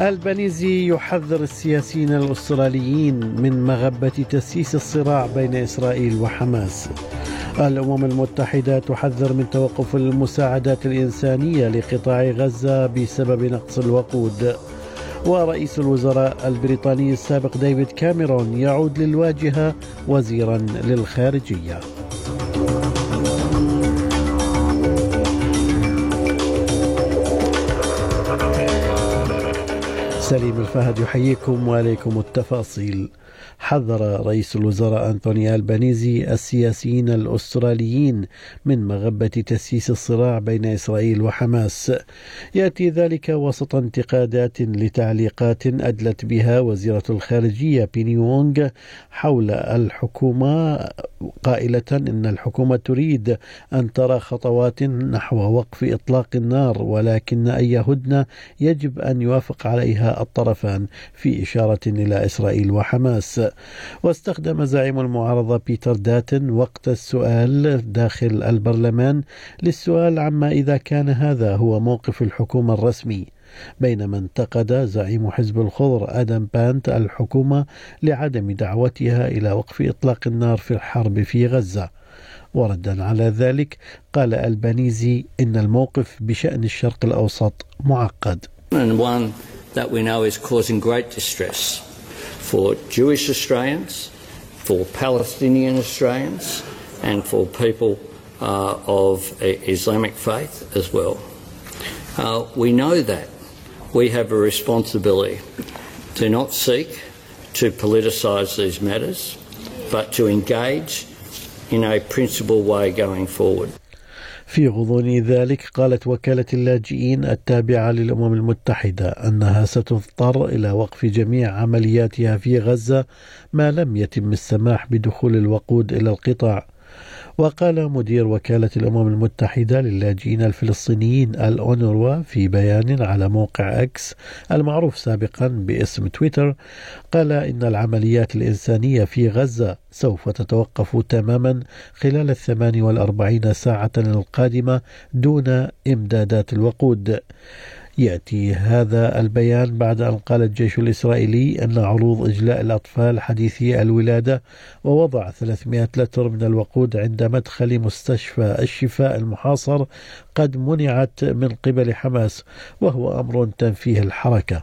ألبانيزي يحذر السياسيين الأستراليين من مغبة تسييس الصراع بين إسرائيل وحماس. الأمم المتحدة تحذر من توقف المساعدات الإنسانية لقطاع غزة بسبب نقص الوقود. ورئيس الوزراء البريطاني السابق ديفيد كاميرون يعود للواجهة وزيرا للخارجية. سليم الفهد يحييكم وعليكم التفاصيل. حذر رئيس الوزراء أنتوني ألبانيزي السياسيين الأستراليين من مغبة تسييس الصراع بين إسرائيل وحماس. يأتي ذلك وسط انتقادات لتعليقات أدلت بها وزيرة الخارجية بيني وونغ حول الحكومة، قائلة إن الحكومة تريد أن ترى خطوات نحو وقف إطلاق النار، ولكن أي هدنة يجب أن يوافق عليها الطرفان، في إشارة إلى إسرائيل وحماس. واستخدم زعيم المعارضة بيتر داتن وقت السؤال داخل البرلمان للسؤال عما إذا كان هذا هو موقف الحكومة الرسمي، بينما انتقد زعيم حزب الخضر آدم بانت الحكومة لعدم دعوتها إلى وقف إطلاق النار في الحرب في غزة. وردا على ذلك قال ألبانيزي إن الموقف بشأن الشرق الأوسط معقد. For Jewish Australians, for Palestinian Australians, and for people of Islamic faith as well. We know that we have a responsibility to not seek to politicise these matters, but to engage in a principled way going forward. في غضون ذلك قالت وكالة اللاجئين التابعة للأمم المتحدة أنها ستضطر إلى وقف جميع عملياتها في غزة ما لم يتم السماح بدخول الوقود إلى القطاع. وقال مدير وكالة الأمم المتحدة للاجئين الفلسطينيين الأونروا في بيان على موقع أكس المعروف سابقا باسم تويتر، قال إن العمليات الإنسانية في غزة سوف تتوقف تماما خلال 48 ساعة القادمة دون إمدادات الوقود. يأتي هذا البيان بعد أن قال الجيش الإسرائيلي أن عروض إجلاء الأطفال حديثي الولادة ووضع 300 لتر من الوقود عند مدخل مستشفى الشفاء المحاصر قد منعت من قبل حماس، وهو أمر تنفيه الحركة.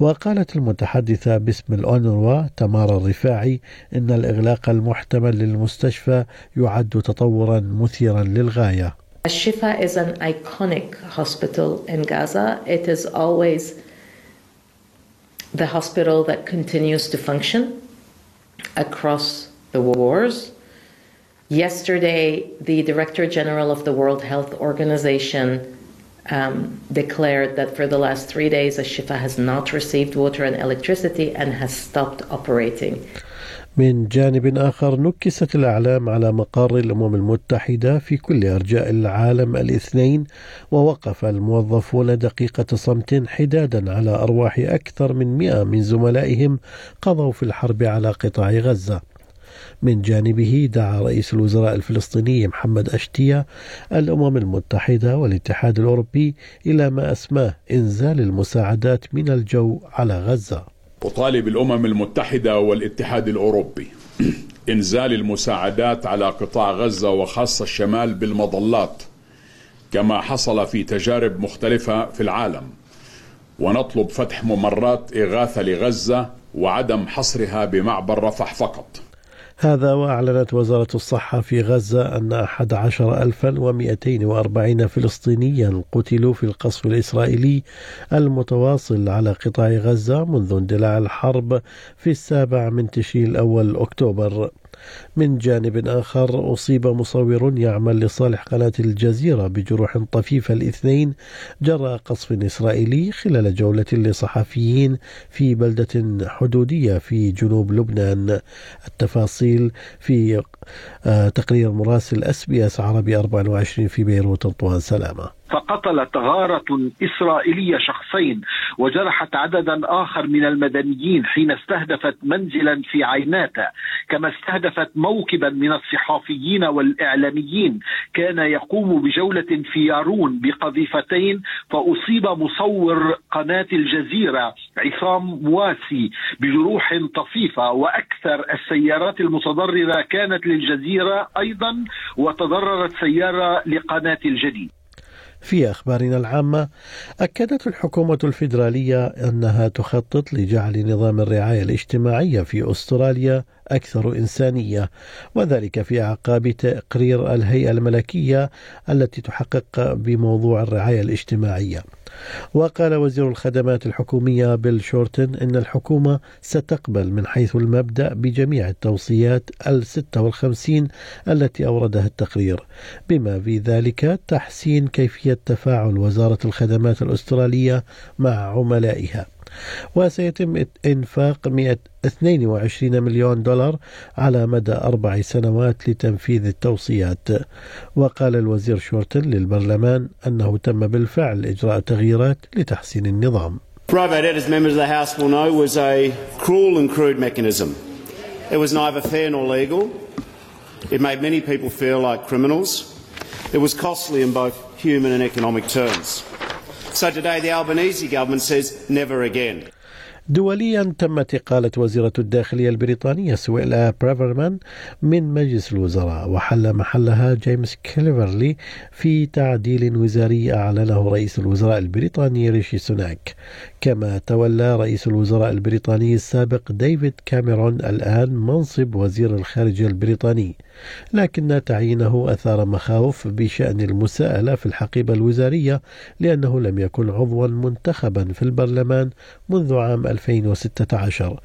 وقالت المتحدثة باسم الأونروا تمار الرفاعي إن الإغلاق المحتمل للمستشفى يعد تطورا مثيرا للغاية. Ashifa is an iconic hospital in Gaza. It is always the hospital that continues to function across the wars. Yesterday, the Director General of the World Health Organization declared that for the last 3 days, Ashifa has not received water and electricity and has stopped operating. من جانب آخر، نكست الأعلام على مقر الأمم المتحدة في كل أرجاء العالم الاثنين، ووقف الموظفون دقيقة صمت حدادا على أرواح أكثر من 100 من زملائهم قضوا في الحرب على قطاع غزة. من جانبه، دعا رئيس الوزراء الفلسطيني محمد شتية الأمم المتحدة والاتحاد الأوروبي إلى ما أسماه إنزال المساعدات من الجو على غزة. وطالب الأمم المتحدة والاتحاد الأوروبي إنزال المساعدات على قطاع غزة وخاصة الشمال بالمظلات كما حصل في تجارب مختلفة في العالم، ونطلب فتح ممرات إغاثة لغزة وعدم حصرها بمعبر رفح فقط. هذا وأعلنت وزارة الصحة في غزة أن 11,240 فلسطينيا قتلوا في القصف الإسرائيلي المتواصل على قطاع غزة منذ اندلاع الحرب في 7 من تشرين الأول أكتوبر. من جانب آخر، أصيب مصور يعمل لصالح قناة الجزيرة بجروح طفيفة الاثنين جراء قصف إسرائيلي خلال جولة لصحفيين في بلدة حدودية في جنوب لبنان. التفاصيل في تقرير مراسل SBS عربي 24 في بيروت، طوان سلامة. فقتلت غارة إسرائيلية شخصين وجرحت عددا آخر من المدنيين حين استهدفت منزلا في عيناتا، كما استهدفت موكبا من الصحافيين والإعلاميين كان يقوم بجولة في يارون بقذيفتين. فأصيب مصور قناة الجزيرة عصام مواسي بجروح طفيفة، وأكثر السيارات المتضررة كانت للجزيرة أيضا، وتضررت سيارة لقناة الجديد. في أخبارنا العامة، أكدت الحكومة الفيدرالية أنها تخطط لجعل نظام الرعاية الاجتماعية في أستراليا أكثر إنسانية، وذلك في أعقاب تقرير الهيئة الملكية التي تحقق بموضوع الرعاية الاجتماعية. وقال وزير الخدمات الحكومية بيل شورتن إن الحكومة ستقبل من حيث المبدأ بجميع التوصيات 56 التي أوردها التقرير، بما في ذلك تحسين كيفية تفاعل وزارة الخدمات الأسترالية مع عملائها. وسيتم إنفاق $122 مليون على مدى 4 سنوات لتنفيذ التوصيات. وقال الوزير شورتن للبرلمان أنه تم بالفعل إجراء تغييرات لتحسين النظام. Private aid, as members of the House will know, was a cruel and crude mechanism. It was neither fair nor legal. It made many people feel like criminals. It was costly in both human and economic terms. So today the Albanese government says never again. دوليا، تمت إقالة وزيرة الداخلية البريطانية سويلا برافرمان من مجلس الوزراء، وحل محلها جيمس كليفرلي في تعديل وزاري أعلنه رئيس الوزراء البريطاني ريشي سوناك. كما تولى رئيس الوزراء البريطاني السابق ديفيد كاميرون الآن منصب وزير الخارجية البريطاني، لكن تعيينه أثار مخاوف بشأن المساءلة في الحقيبة الوزارية، لأنه لم يكن عضوا منتخبا في البرلمان منذ عام 2016.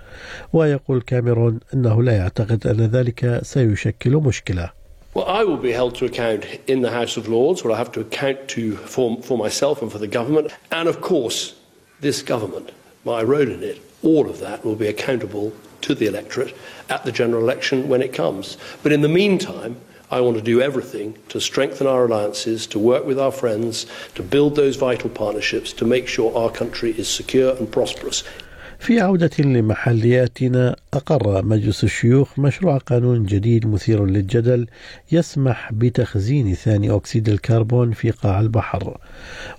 ويقول كاميرون أنه لا يعتقد أن ذلك سيشكل مشكلة. Well, I will be held to account in the House of Lords, where I have to account to for myself and for the government, and of course this government, my role in it, all of that will be accountable to the electorate at the general election when it comes. But in the meantime, I want to do everything to strengthen our alliances, to work with our friends, to build those vital partnerships, to make sure our country is secure and prosperous. في عودة لمحلياتنا، أقر مجلس الشيوخ مشروع قانون جديد مثير للجدل يسمح بتخزين ثاني أكسيد الكربون في قاع البحر.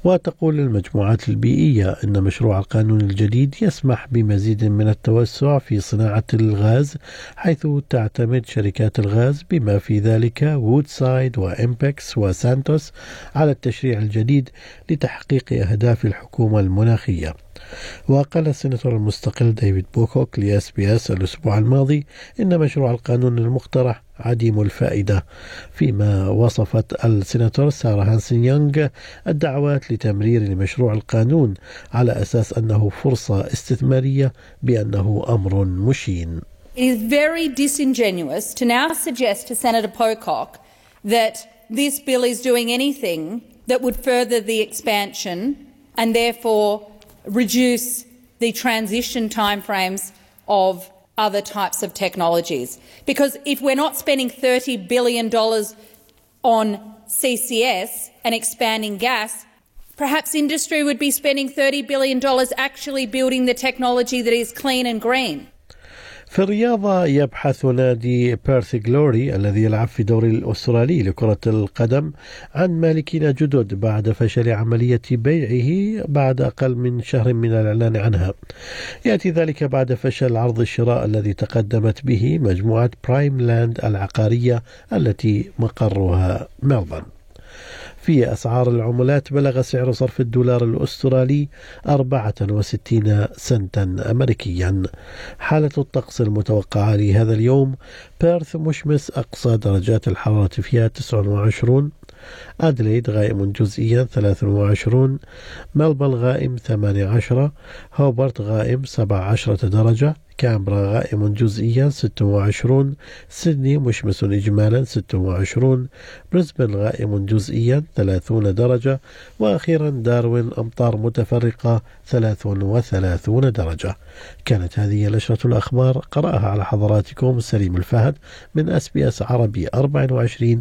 وتقول المجموعات البيئية أن مشروع القانون الجديد يسمح بمزيد من التوسع في صناعة الغاز، حيث تعتمد شركات الغاز بما في ذلك وودسايد وإمبكس وسانتوس على التشريع الجديد لتحقيق أهداف الحكومة المناخية. وقال السناتور المستقل ديفيد بوكوك لSBS الأسبوع الماضي إن مشروع القانون المقترح عديم الفائدة، فيما وصفت السناتور سارة هانسون يونغ الدعوات لتمرير مشروع القانون على أساس أنه فرصة استثمارية بأنه أمر مشين. It is very disingenuous to now suggest to Senator Pocock that this bill is doing anything that would further the expansion and therefore reduce the transition timeframes of other types of technologies. Because if we're not spending $30 billion on CCS and expanding gas, perhaps industry would be spending $30 billion actually building the technology that is clean and green. في الرياضة، يبحث نادي بيرث غلوري الذي يلعب في الدوري الأسترالي لكرة القدم عن مالكين جدد بعد فشل عملية بيعه بعد أقل من شهر من الإعلان عنها. يأتي ذلك بعد فشل عرض الشراء الذي تقدمت به مجموعة برايم لاند العقارية التي مقرها ملبورن. في أسعار العملات، بلغ سعر صرف الدولار الأسترالي 64 سنتا أمريكيا. حالة الطقس المتوقعة لهذا اليوم: بيرث مشمس، أقصى درجات الحرارة فيها 29، أدليد غائم جزئيا 23، ملبورن غائم 18، هوبرت غائم 17 درجة، كامبرا غائم جزئيا 26، سيدني مشمس إجمالا 26، بريسبن غائم جزئيا 30 درجة، وأخيرا داروين أمطار متفرقة 33 درجة. كانت هذه نشرة الأخبار، قرأها على حضراتكم سليم الفهد من SBS عربي 24.